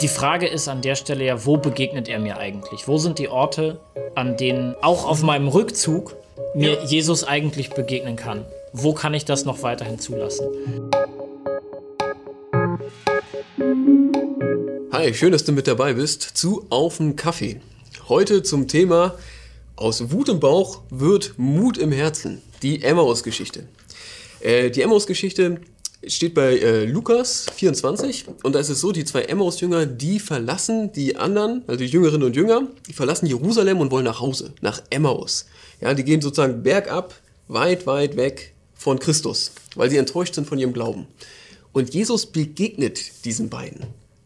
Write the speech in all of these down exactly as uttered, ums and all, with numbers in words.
Die Frage ist an der Stelle ja, wo begegnet er mir eigentlich? Wo sind die Orte, an denen auch auf meinem Rückzug mir ja. Jesus eigentlich begegnen kann? Wo kann ich das noch weiterhin zulassen? Hi, schön, dass du mit dabei bist zu Auf'm Kaffee. Heute zum Thema: Aus Wut im Bauch wird Mut im Herzen. Die Emmaus-Geschichte. Äh, die Emmaus-Geschichte steht bei äh, Lukas vierundzwanzig, und da ist es so, die zwei Emmaus-Jünger, die verlassen die anderen, also die Jüngerinnen und Jünger, die verlassen Jerusalem und wollen nach Hause, nach Emmaus. Ja, die gehen sozusagen bergab, weit, weit weg von Christus, weil sie enttäuscht sind von ihrem Glauben. Und Jesus begegnet diesen beiden.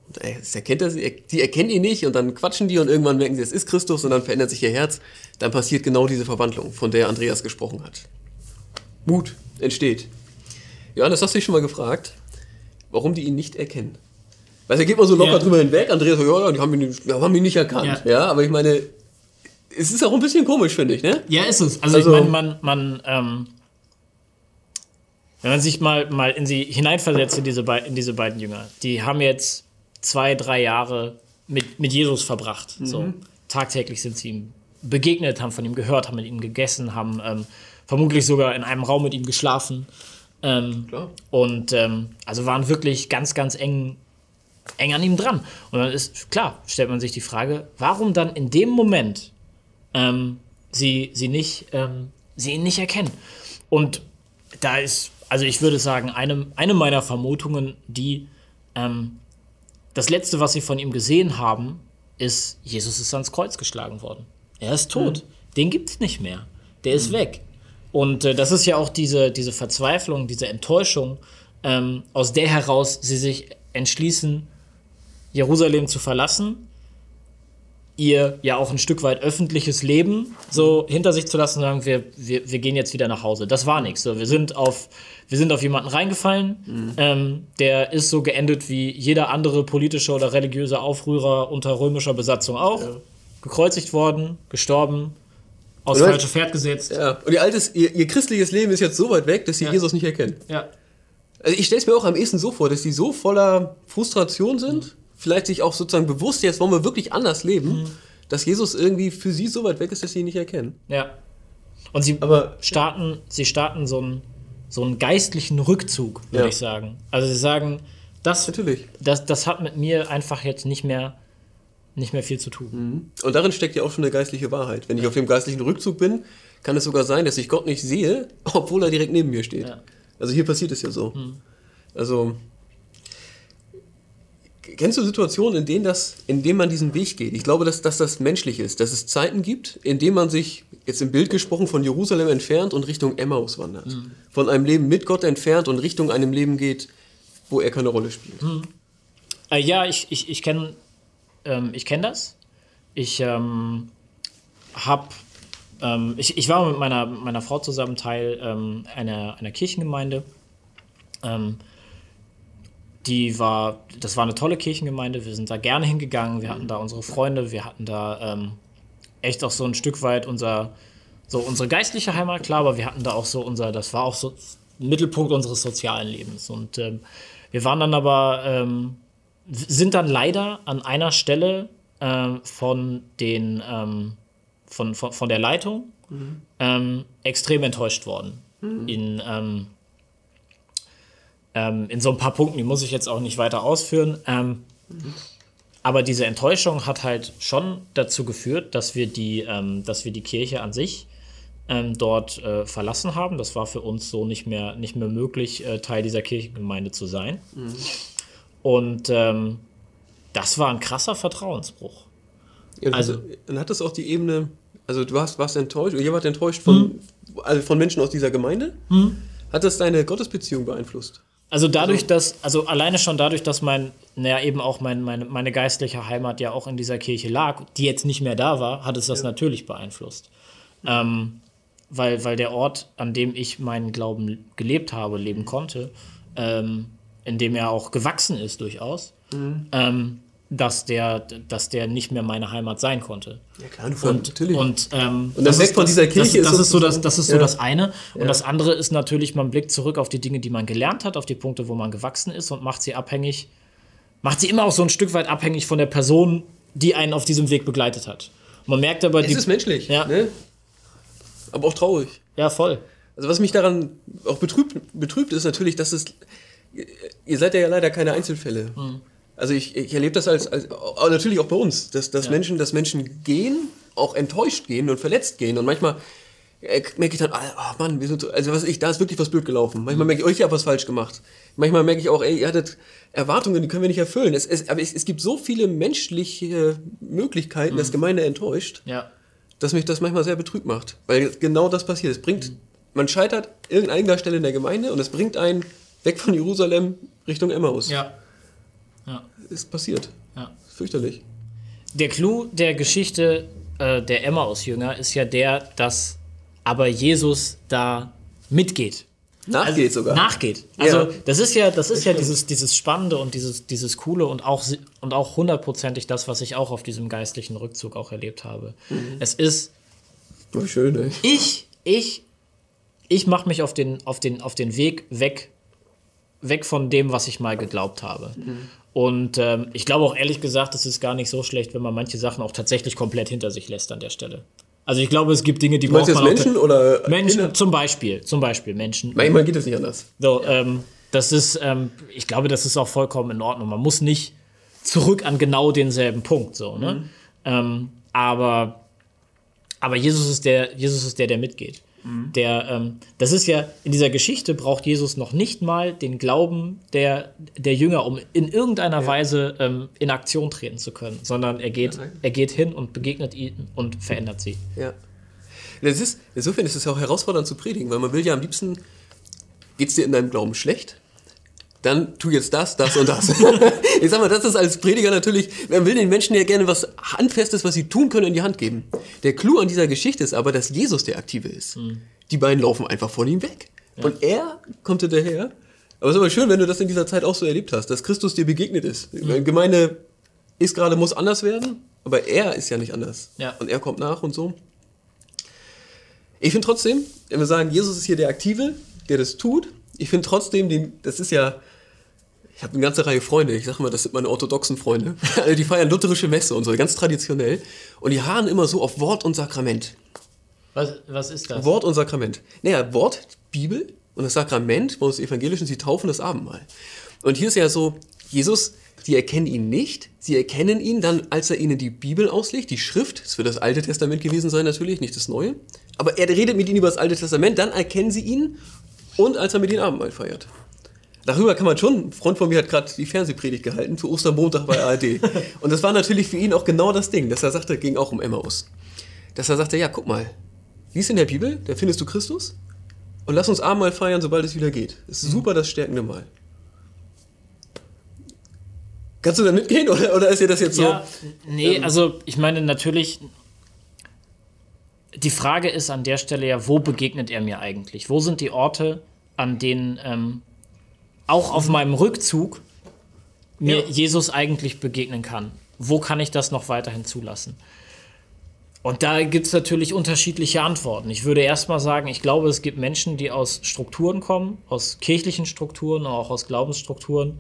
Und er erkennt das, er, die erkennen ihn nicht, und dann quatschen die und irgendwann merken sie, es ist Christus, und dann verändert sich ihr Herz. Dann passiert genau diese Verwandlung, von der Andreas gesprochen hat. Mut entsteht. Ja, das hast du dich schon mal gefragt, warum die ihn nicht erkennen. Weißt du, geht man so locker ja. drüber hinweg, Andreas sagt, ja, die haben ihn, die haben ihn nicht erkannt. Ja. ja, aber ich meine, es ist auch ein bisschen komisch, finde ich, ne? Ja, ist es. Also, also ich meine, man, man ähm, wenn man sich mal, mal in sie hineinversetzt, in diese, Be- in diese beiden Jünger, die haben jetzt zwei, drei Jahre mit, mit Jesus verbracht. Mhm. So. Tagtäglich sind sie ihm begegnet, haben von ihm gehört, haben mit ihm gegessen, haben ähm, vermutlich sogar in einem Raum mit ihm geschlafen. Ähm, und ähm, also waren wirklich ganz, ganz eng, eng an ihm dran. Und dann ist, klar, stellt man sich die Frage, warum dann in dem Moment ähm, sie, sie, nicht, ähm, sie ihn nicht erkennen. Und da ist, also ich würde sagen, eine, eine meiner Vermutungen, die, ähm, das Letzte, was sie von ihm gesehen haben, ist, Jesus ist ans Kreuz geschlagen worden. Er ist tot. Mhm. Den gibt's nicht mehr. Der ist mhm. weg. Und äh, das ist ja auch diese, diese Verzweiflung, diese Enttäuschung, ähm, aus der heraus sie sich entschließen, Jerusalem zu verlassen, ihr ja auch ein Stück weit öffentliches Leben so hinter sich zu lassen und sagen, wir, wir, wir gehen jetzt wieder nach Hause. Das war nichts. So, wir sind auf, wir sind auf jemanden reingefallen, mhm. ähm, der ist so geendet wie jeder andere politische oder religiöse Aufrührer unter römischer Besatzung auch. Ja. Gekreuzigt worden, gestorben. Aufs falsche Pferd gesetzt. Ja. Und ihr, altes, ihr, ihr christliches Leben ist jetzt so weit weg, dass sie ja. Jesus nicht erkennen. Ja. Also ich stelle es mir auch am ehesten so vor, dass sie so voller Frustration sind, mhm. vielleicht sich auch sozusagen bewusst, jetzt wollen wir wirklich anders leben, mhm. dass Jesus irgendwie für sie so weit weg ist, dass sie ihn nicht erkennen. Ja. Und sie Aber, starten, ja. sie starten so einen, so einen geistlichen Rückzug, würde ja. ich sagen. Also sie sagen, das, das, das hat mit mir einfach jetzt nicht mehr... nicht mehr viel zu tun. Und darin steckt ja auch schon eine geistliche Wahrheit. Wenn ja. ich auf dem geistlichen Rückzug bin, kann es sogar sein, dass ich Gott nicht sehe, obwohl er direkt neben mir steht. Ja. Also hier passiert es ja so. Mhm. Also, kennst du Situationen, in denen, das, in denen man diesen Weg geht? Ich glaube, dass, dass das menschlich ist, dass es Zeiten gibt, in denen man sich, jetzt im Bild gesprochen, von Jerusalem entfernt und Richtung Emmaus wandert. Mhm. Von einem Leben mit Gott entfernt und Richtung einem Leben geht, wo er keine Rolle spielt. Mhm. Äh, ja, ich, ich, ich kenne... Ich kenne das. Ich ähm, habe, ähm, ich, ich war mit meiner, meiner Frau zusammen Teil ähm, einer, einer Kirchengemeinde. Ähm, die war, das war eine tolle Kirchengemeinde. Wir sind da gerne hingegangen. Wir hatten da unsere Freunde. Wir hatten da ähm, echt auch so ein Stück weit unser, so unsere geistliche Heimat, klar. Aber wir hatten da auch so unser, das war auch so Mittelpunkt unseres sozialen Lebens. Und ähm, wir waren dann aber ähm, sind dann leider an einer Stelle äh, von, den, ähm, von, von, von der Leitung mhm. ähm, extrem enttäuscht worden. Mhm. In, ähm, ähm, in so ein paar Punkten, die muss ich jetzt auch nicht weiter ausführen. Ähm, mhm. Aber diese Enttäuschung hat halt schon dazu geführt, dass wir die, ähm, dass wir die Kirche an sich ähm, dort äh, verlassen haben. Das war für uns so nicht mehr, nicht mehr möglich, äh, Teil dieser Kirchengemeinde zu sein. Mhm. Und ähm, das war ein krasser Vertrauensbruch. Ja, also, also, dann hat das auch die Ebene, also du warst, warst enttäuscht, oder ihr wart enttäuscht von, hm. also von Menschen aus dieser Gemeinde. Hm. Hat das deine Gottesbeziehung beeinflusst? Also dadurch, also, dass, also alleine schon dadurch, dass mein, naja, eben auch mein, meine, meine geistliche Heimat ja auch in dieser Kirche lag, die jetzt nicht mehr da war, hat es das ja. natürlich beeinflusst. Hm. Ähm, weil, weil der Ort, an dem ich meinen Glauben gelebt habe, leben konnte, ähm, in dem er auch gewachsen ist durchaus, mhm. ähm, dass, der, dass der nicht mehr meine Heimat sein konnte. Ja klar, du und, natürlich. Und, ähm, und das, das ist von dieser Kirche. Das, das, ist, so das, das ist so ja. das eine. Und ja. das andere ist natürlich, man blickt zurück auf die Dinge, die man gelernt hat, auf die Punkte, wo man gewachsen ist, und macht sie abhängig macht sie immer auch so ein Stück weit abhängig von der Person, die einen auf diesem Weg begleitet hat. Man merkt aber... Es die, ist menschlich, ja. Ne? Aber auch traurig. Ja, voll. Also was mich daran auch betrübt, betrübt ist natürlich, dass es... Ihr seid ja leider keine Einzelfälle. Mhm. Also ich, ich erlebe das als, als natürlich auch bei uns, dass, dass, ja. Menschen, dass Menschen gehen, auch enttäuscht gehen und verletzt gehen. Und manchmal merke ich dann, ah oh Mann, wir sind so, also was ich, da ist wirklich was blöd gelaufen. Manchmal merke ich, euch, ich habe was falsch gemacht. Manchmal merke ich auch, ey, ihr hattet Erwartungen, die können wir nicht erfüllen. Es, es, aber es, es gibt so viele menschliche Möglichkeiten, mhm. dass Gemeinde enttäuscht, ja. dass mich das manchmal sehr betrübt macht. Weil genau das passiert. Es bringt, mhm. man scheitert irgendeiner Stelle in der Gemeinde und es bringt einen weg von Jerusalem Richtung Emmaus. Ja. Ja. Ist passiert. Ja. Fürchterlich. Der Clou der Geschichte äh, der Emmaus-Jünger ist ja der, dass aber Jesus da mitgeht. Nachgeht also, sogar. Nachgeht. Also ja. das ist ja, das ist ja dieses, dieses Spannende und dieses, dieses Coole und auch, und auch hundertprozentig das, was ich auch auf diesem geistlichen Rückzug auch erlebt habe. Mhm. Es ist... Oh, schön, ey. Ich, ich, ich mache mich auf den, auf, den, auf den Weg weg weg von dem, was ich mal geglaubt habe. Mhm. Und ähm, ich glaube auch ehrlich gesagt, es ist gar nicht so schlecht, wenn man manche Sachen auch tatsächlich komplett hinter sich lässt an der Stelle. Also ich glaube, es gibt Dinge, die braucht man auch... Menschen oder... Menschen, zum Beispiel, zum Beispiel Menschen. Manchmal geht es nicht anders. So, ähm, das ist, ähm, ich glaube, das ist auch vollkommen in Ordnung. Man muss nicht zurück an genau denselben Punkt, so, ne? Mhm. Ähm, aber, aber Jesus ist der, Jesus ist der, der mitgeht. Der, ähm, das ist ja, in dieser Geschichte braucht Jesus noch nicht mal den Glauben der, der Jünger, um in irgendeiner ja. Weise ähm, in Aktion treten zu können, sondern er geht, er geht hin und begegnet ihnen und verändert sie. Ja. Das ist, insofern ist es ja auch herausfordernd zu predigen, weil man will ja am liebsten, geht's dir in deinem Glauben schlecht? Dann tu jetzt das, das und das. Ich sag mal, das ist als Prediger natürlich, man will den Menschen ja gerne was Handfestes, was sie tun können, in die Hand geben. Der Clou an dieser Geschichte ist aber, dass Jesus der Aktive ist. Mhm. Die beiden laufen einfach von ihm weg. Ja. Und er kommt hinterher. Aber es ist aber schön, wenn du das in dieser Zeit auch so erlebt hast, dass Christus dir begegnet ist. Mhm. Gemeinde ist gerade, muss anders werden, aber er ist ja nicht anders. Ja. Und er kommt nach und so. Ich finde trotzdem, wenn wir sagen, Jesus ist hier der Aktive, der das tut, ich finde trotzdem, den, das ist ja, ich habe eine ganze Reihe Freunde, ich sag mal, das sind meine orthodoxen Freunde, also die feiern lutherische Messe und so, ganz traditionell. Und die harren immer so auf Wort und Sakrament. Was, was ist das? Wort und Sakrament. Naja, Wort, Bibel und das Sakrament, bei uns Evangelischen, sie taufen das Abendmahl. Und hier ist ja so, Jesus, sie erkennen ihn nicht, sie erkennen ihn dann, als er ihnen die Bibel auslegt, die Schrift, das wird das Alte Testament gewesen sein natürlich, nicht das Neue. Aber er redet mit ihnen über das Alte Testament, dann erkennen sie ihn. Und als er mit den Abendmahl feiert. Darüber kann man schon, ein Freund von mir hat gerade die Fernsehpredigt gehalten, zu Ostermontag bei A R D. Und das war natürlich für ihn auch genau das Ding, dass er sagte, ging auch um Emmaus. Dass er sagte, ja, guck mal, lies in der Bibel, da findest du Christus. Und lass uns Abendmahl feiern, sobald es wieder geht. Das ist super, das stärkende Mahl. Kannst du da mitgehen oder, oder ist dir das jetzt so? Ja, nee, ähm, also ich meine natürlich... Die Frage ist an der Stelle ja, wo begegnet er mir eigentlich? Wo sind die Orte, an denen ähm, auch auf meinem Rückzug mir ja. Jesus eigentlich begegnen kann? Wo kann ich das noch weiterhin zulassen? Und da gibt es natürlich unterschiedliche Antworten. Ich würde erstmal sagen, ich glaube, es gibt Menschen, die aus Strukturen kommen, aus kirchlichen Strukturen, auch aus Glaubensstrukturen.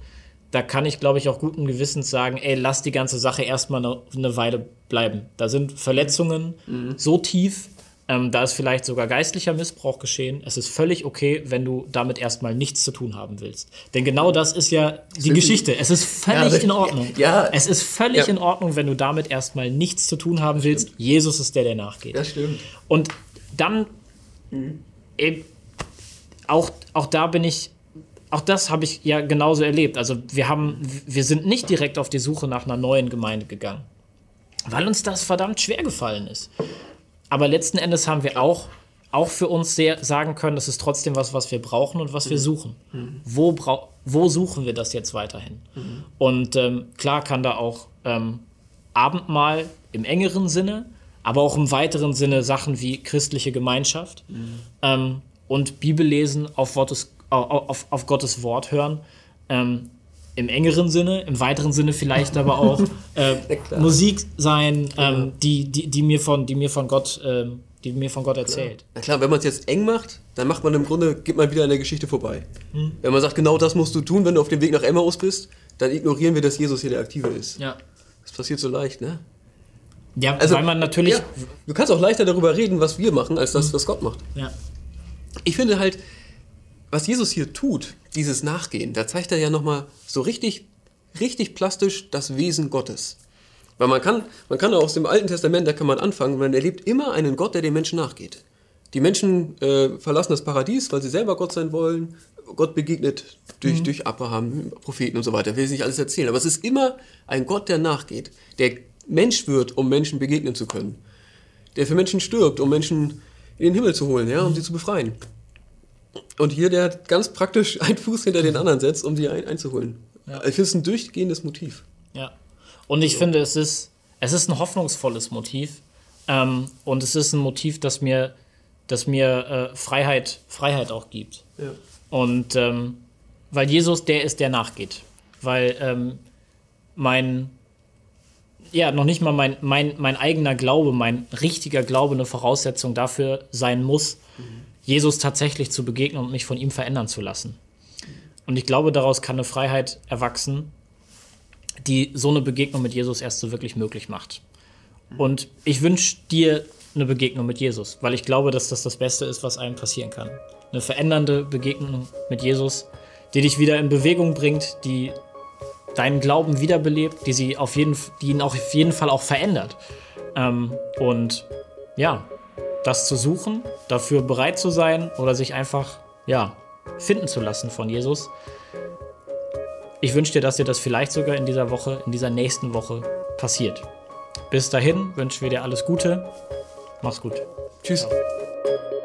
Da kann ich, glaube ich, auch guten Gewissens sagen, ey, lass die ganze Sache erstmal eine, eine Weile bleiben. Da sind Verletzungen mhm. so tief, ähm, da ist vielleicht sogar geistlicher Missbrauch geschehen. Es ist völlig okay, wenn du damit erstmal nichts zu tun haben willst. Denn genau das ist ja die Stimmt. Geschichte. Es ist völlig ja, in Ordnung. Ja. Es ist völlig ja. in Ordnung, wenn du damit erstmal nichts zu tun haben willst. Stimmt. Jesus ist der, der nachgeht. Das stimmt. Und dann, mhm. eben, auch, auch da bin ich, auch das habe ich ja genauso erlebt. Also wir haben, wir sind nicht direkt auf die Suche nach einer neuen Gemeinde gegangen, weil uns das verdammt schwer gefallen ist. Aber letzten Endes haben wir auch, auch für uns sehr sagen können, das ist trotzdem was, was wir brauchen und was wir suchen. Mhm. Wo, brau- wo suchen wir das jetzt weiterhin? Mhm. Und ähm, klar kann da auch ähm, Abendmahl im engeren Sinne, aber auch im weiteren Sinne Sachen wie christliche Gemeinschaft mhm. ähm, und Bibellesen auf Wortes Auf, auf Gottes Wort hören, ähm, im engeren Sinne, im weiteren Sinne vielleicht aber auch äh, Musik sein, ähm, die, die, die, mir von, die, mir von Gott, ähm, die mir von Gott erzählt. Klar. Na klar, wenn man es jetzt eng macht, dann macht man im Grunde, geht man wieder an der Geschichte vorbei. Hm. Wenn man sagt, genau das musst du tun, wenn du auf dem Weg nach Emmaus bist, dann ignorieren wir, dass Jesus hier der Aktive ist. Ja. Das passiert so leicht, ne? Ja, also, weil man natürlich... Ja, du kannst auch leichter darüber reden, was wir machen, als das, was Gott macht. Ja. Ich finde halt, was Jesus hier tut, dieses Nachgehen, da zeigt er ja nochmal so richtig, richtig plastisch das Wesen Gottes. Weil man kann, man kann auch aus dem Alten Testament, da kann man anfangen, man erlebt immer einen Gott, der den Menschen nachgeht. Die Menschen äh, verlassen das Paradies, weil sie selber Gott sein wollen. Gott begegnet durch, mhm. durch Abraham, Propheten und so weiter. Ich will jetzt nicht alles erzählen, aber es ist immer ein Gott, der nachgeht, der Mensch wird, um Menschen begegnen zu können. Der für Menschen stirbt, um Menschen in den Himmel zu holen, ja, um sie zu befreien. Und hier, der ganz praktisch einen Fuß hinter den anderen setzt, um sie ein, einzuholen. Ja. Ich finde es ein durchgehendes Motiv. Ja. Und ich also. finde, es ist, es ist ein hoffnungsvolles Motiv. Ähm, und es ist ein Motiv, das mir, das mir äh, Freiheit, Freiheit auch gibt. Ja. Und ähm, weil Jesus der ist, der nachgeht. Weil ähm, mein... ja, noch nicht mal mein, mein, mein eigener Glaube, mein richtiger Glaube eine Voraussetzung dafür sein muss, mhm. Jesus tatsächlich zu begegnen und mich von ihm verändern zu lassen. Und ich glaube, daraus kann eine Freiheit erwachsen, die so eine Begegnung mit Jesus erst so wirklich möglich macht. Und ich wünsche dir eine Begegnung mit Jesus, weil ich glaube, dass das das Beste ist, was einem passieren kann. Eine verändernde Begegnung mit Jesus, die dich wieder in Bewegung bringt, die deinen Glauben wiederbelebt, die, sie auf jeden, die ihn auch auf jeden Fall auch verändert. Ähm, und ja, das zu suchen, dafür bereit zu sein oder sich einfach ja, finden zu lassen von Jesus. Ich wünsche dir, dass dir das vielleicht sogar in dieser Woche, in dieser nächsten Woche passiert. Bis dahin wünschen wir dir alles Gute. Mach's gut. Tschüss. Ciao.